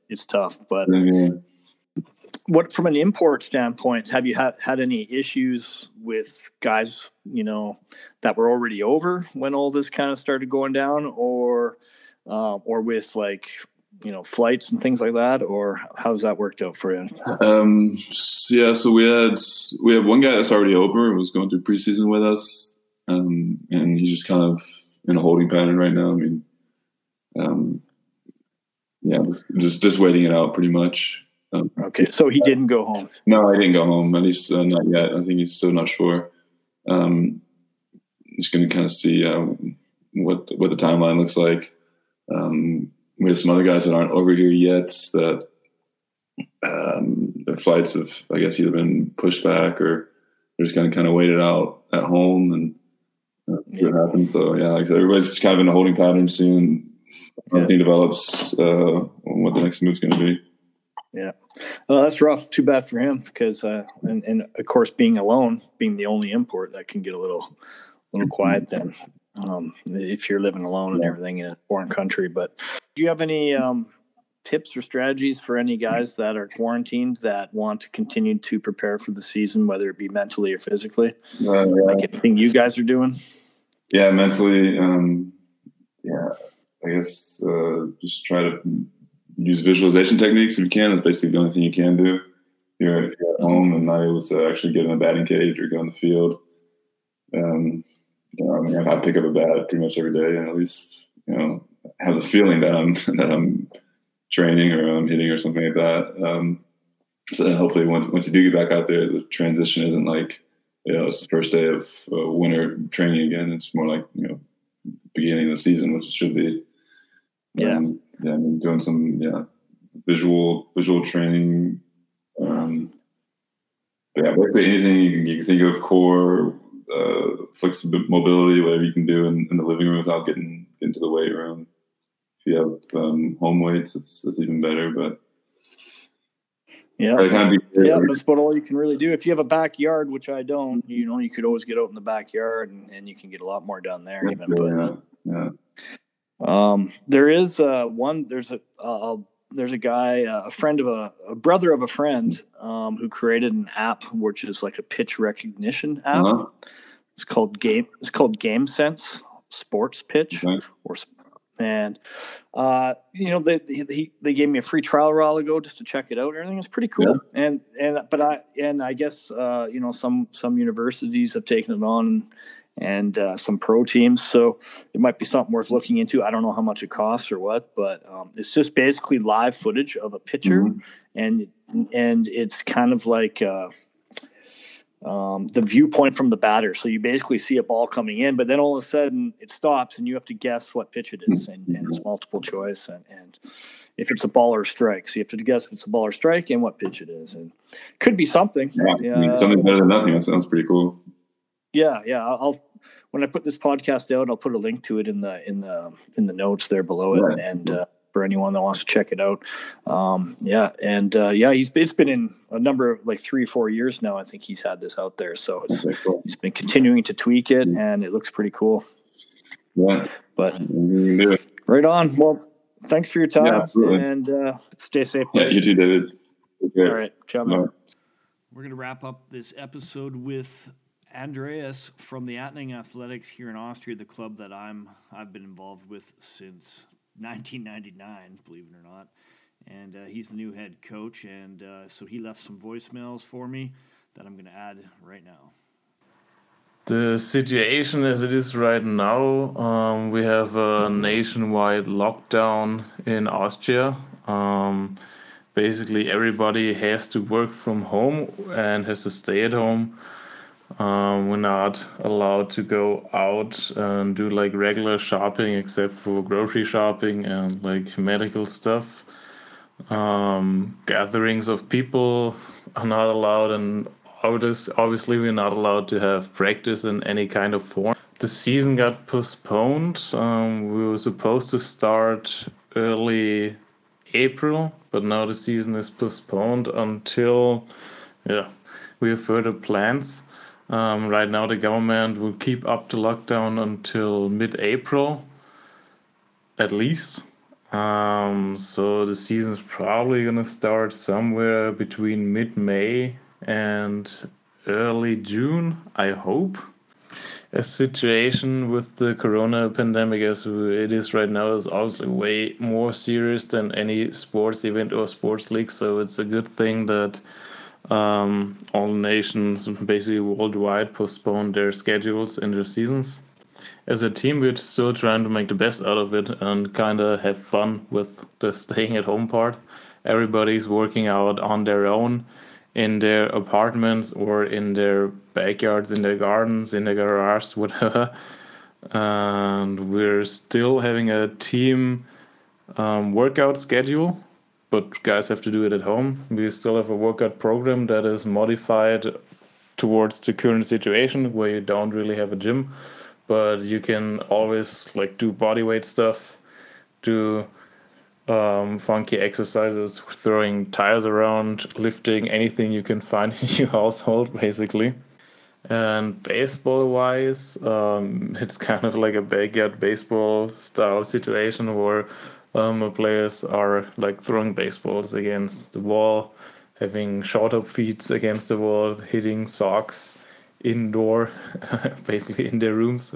It's tough. But what, from an import standpoint, have you had any issues with guys, that were already over when all this kind of started going down, or with like – flights and things like that, or how's that worked out for you? So we had one guy that's already over and was going through preseason with us, and he's just kind of in a holding pattern right now. I mean, just waiting it out pretty much. Okay, so he didn't go home? No, I didn't go home, at least not yet. I think he's still not sure. He's going to kind of see what the timeline looks like. We have some other guys that aren't over here yet that their flights have, I guess, either been pushed back or they're just going to kind of wait it out at home and see what happens. So, like I said, everybody's just kind of in a holding pattern, seeing how everything develops, what the next move's going to be. Yeah. Well, that's rough. Too bad for him, because and of course being alone, being the only import, that can get a little quiet then. If you're living alone and everything in a foreign country. But do you have any tips or strategies for any guys that are quarantined that want to continue to prepare for the season, whether it be mentally or physically? Like anything you guys are doing? Yeah, mentally, I guess just try to use visualization techniques if you can. That's basically the only thing you can do. If you're at home and not able to actually get in a batting cage or go in the field. I pick up a bat pretty much every day, and at least have the feeling that I'm training or I'm hitting or something like that. So then hopefully once you do get back out there, the transition isn't like it's the first day of winter training again. It's more like beginning of the season, which it should be. Doing some visual training. Basically anything you can think of, core. Flexible mobility, whatever you can do in the living room without getting into the weight room. If you have home weights, it's even better. But that's about all you can really do. If you have a backyard, which I don't, you could always get out in the backyard and you can get a lot more done there. There is there's a guy, a friend of a brother of a friend, who created an app, which is like a pitch recognition app. Uh-huh. It's called Game Sense Sports Pitch, okay. They gave me a free trial a while ago just to check it out and everything. It's pretty cool. Yeah. But I guess some universities have taken it on and some pro teams. So it might be something worth looking into. I don't know how much it costs or what, but it's just basically live footage of a pitcher. Mm-hmm. And it's kind of like the viewpoint from the batter. So you basically see a ball coming in, but then all of a sudden it stops and you have to guess what pitch it is. And it's multiple choice. And if it's a ball or a strike, so you have to guess if it's a ball or strike and what pitch it is. And it could be something. Yeah, something better than nothing. That sounds pretty cool. Yeah. When I put this podcast out, I'll put a link to it in the notes there below it, right. And for anyone that wants to check it out, it's been in a number of like 3 or 4 years now. I think he's had this out there, so he's been continuing to tweak it, and it looks pretty cool. Yeah, but right on. Well, thanks for your time, and stay safe. Yeah, you too, David. Okay. All right, ciao, man. We're gonna wrap up this episode with Andreas from the Attening Athletics here in Austria, the club that I've been involved with since 1999, believe it or not. And he's the new head coach, and so he left some voicemails for me that I'm going to add right now. The situation as it is right now, we have a nationwide lockdown in Austria. Basically, everybody has to work from home and has to stay at home. We're not allowed to go out and do like regular shopping except for grocery shopping and like medical stuff. Gatherings of people are not allowed, and obviously we're not allowed to have practice in any kind of form. The season got postponed. We were supposed to start early April, but now the season is postponed until we have further plans. Right now, the government will keep up the lockdown until mid-April, at least. So the season's probably going to start somewhere between mid-May and early June, I hope. A situation with the corona pandemic as it is right now is obviously way more serious than any sports event or sports league, so it's a good thing that all nations basically worldwide postponed their schedules and their seasons. As a team, we're still trying to make the best out of it and kind of have fun with the staying at home part. Everybody's working out on their own in their apartments or in their backyards, in their gardens, in their garages, whatever. And we're still having a team workout schedule, but guys have to do it at home. We still have a workout program that is modified towards the current situation where you don't really have a gym, but you can always like do bodyweight stuff, do funky exercises, throwing tires around, lifting anything you can find in your household, basically. And baseball-wise, it's kind of like a backyard baseball-style situation where players are like throwing baseballs against the wall, having short up feet against the wall, hitting socks indoor, basically in their rooms.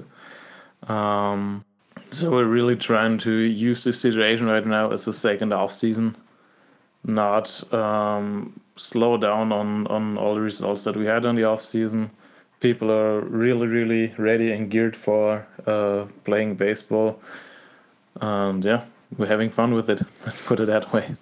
So we're really trying to use this situation right now as a second off-season, not slow down on all the results that we had on the off-season. People are really, really ready and geared for playing baseball. And yeah, we're having fun with it. Let's put it that way.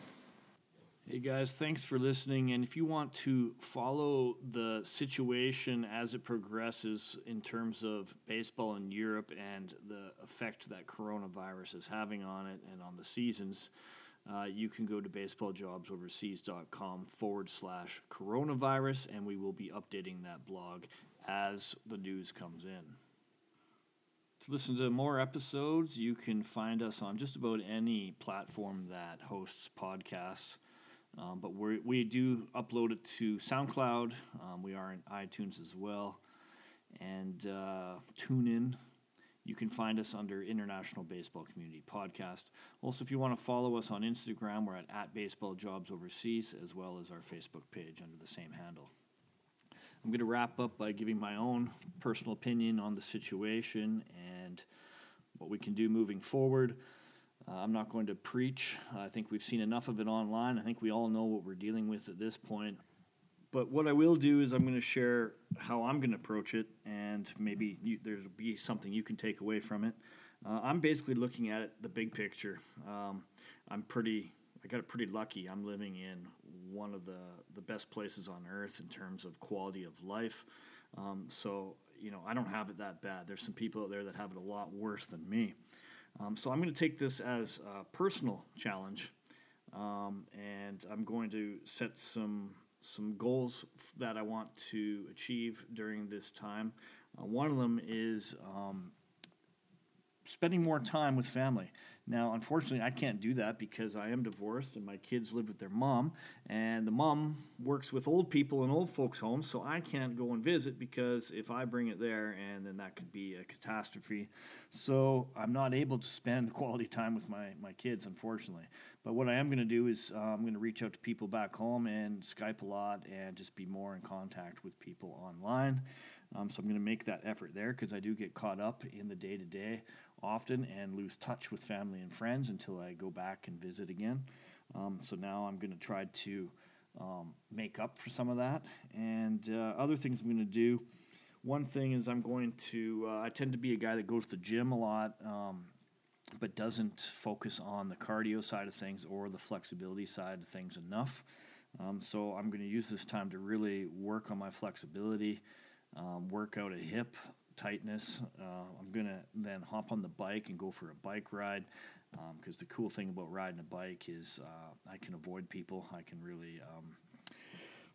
Hey guys, thanks for listening. And if you want to follow the situation as it progresses in terms of baseball in Europe and the effect that coronavirus is having on it and on the seasons, you can go to baseballjobsoverseas.com/coronavirus, and we will be updating that blog as the news comes in. To listen to more episodes, you can find us on just about any platform that hosts podcasts. But we do upload it to SoundCloud. We are in iTunes as well. And TuneIn. You can find us under International Baseball Community Podcast. Also, if you want to follow us on Instagram, we're at @baseballjobsoverseas, as well as our Facebook page under the same handle. I'm going to wrap up by giving my own personal opinion on the situation and what we can do moving forward. I'm not going to preach. I think we've seen enough of it online. I think we all know what we're dealing with at this point. But what I will do is I'm going to share how I'm going to approach it, and maybe there'll be something you can take away from it. I'm basically looking at it, the big picture. I got it pretty lucky. I'm living in one of the best places on earth in terms of quality of life. So, I don't have it that bad. There's some people out there that have it a lot worse than me. So I'm going to take this as a personal challenge, and I'm going to set some goals that I want to achieve during this time. One of them is spending more time with family. Now, unfortunately, I can't do that because I am divorced and my kids live with their mom, and the mom works with old people in old folks' homes, so I can't go and visit because if I bring it there, and then that could be a catastrophe. So I'm not able to spend quality time with my kids, unfortunately. But what I am going to do is I'm going to reach out to people back home and Skype a lot and just be more in contact with people online. So I'm going to make that effort there because I do get caught up in the day-to-day often and lose touch with family and friends until I go back and visit again. So now I'm going to try to make up for some of that. And other things I'm going to do, one thing is I'm going to, I tend to be a guy that goes to the gym a lot, but doesn't focus on the cardio side of things or the flexibility side of things enough. So I'm going to use this time to really work on my flexibility, work out a hip tightness. I'm going to then hop on the bike and go for a bike ride because the cool thing about riding a bike is I can avoid people. I can really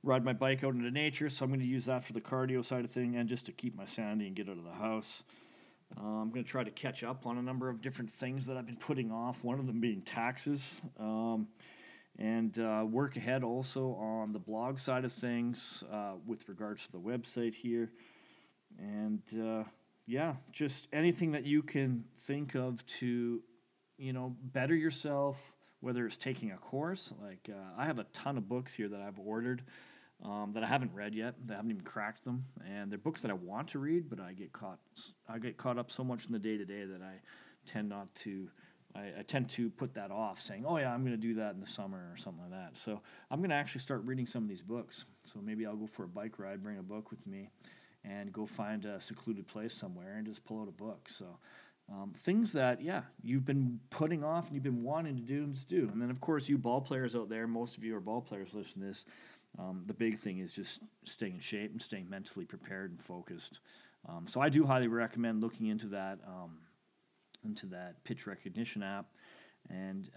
ride my bike out into nature, so I'm going to use that for the cardio side of thing and just to keep my sanity and get out of the house. I'm going to try to catch up on a number of different things that I've been putting off, one of them being taxes, and work ahead also on the blog side of things with regards to the website here. And, just anything that you can think of to, better yourself, whether it's taking a course. Like, I have a ton of books here that I've ordered that I haven't read yet. I haven't even cracked them. And they're books that I want to read, but I get caught up so much in the day-to-day that I tend to put that off, saying, oh, yeah, I'm going to do that in the summer or something like that. So I'm going to actually start reading some of these books. So maybe I'll go for a bike ride, bring a book with me, and go find a secluded place somewhere and just pull out a book. So things that, you've been putting off and you've been wanting to do and just do. And then, of course, you ball players out there, most of you are ball players listening to this. The big thing is just staying in shape and staying mentally prepared and focused. So I do highly recommend looking into that pitch recognition app and,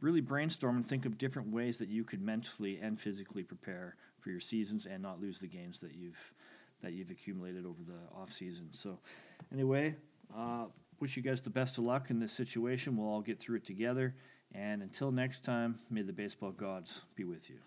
really brainstorm and think of different ways that you could mentally and physically prepare for your seasons and not lose the games that you've accumulated over the off season. So anyway, wish you guys the best of luck in this situation. We'll all get through it together. And until next time, may the baseball gods be with you.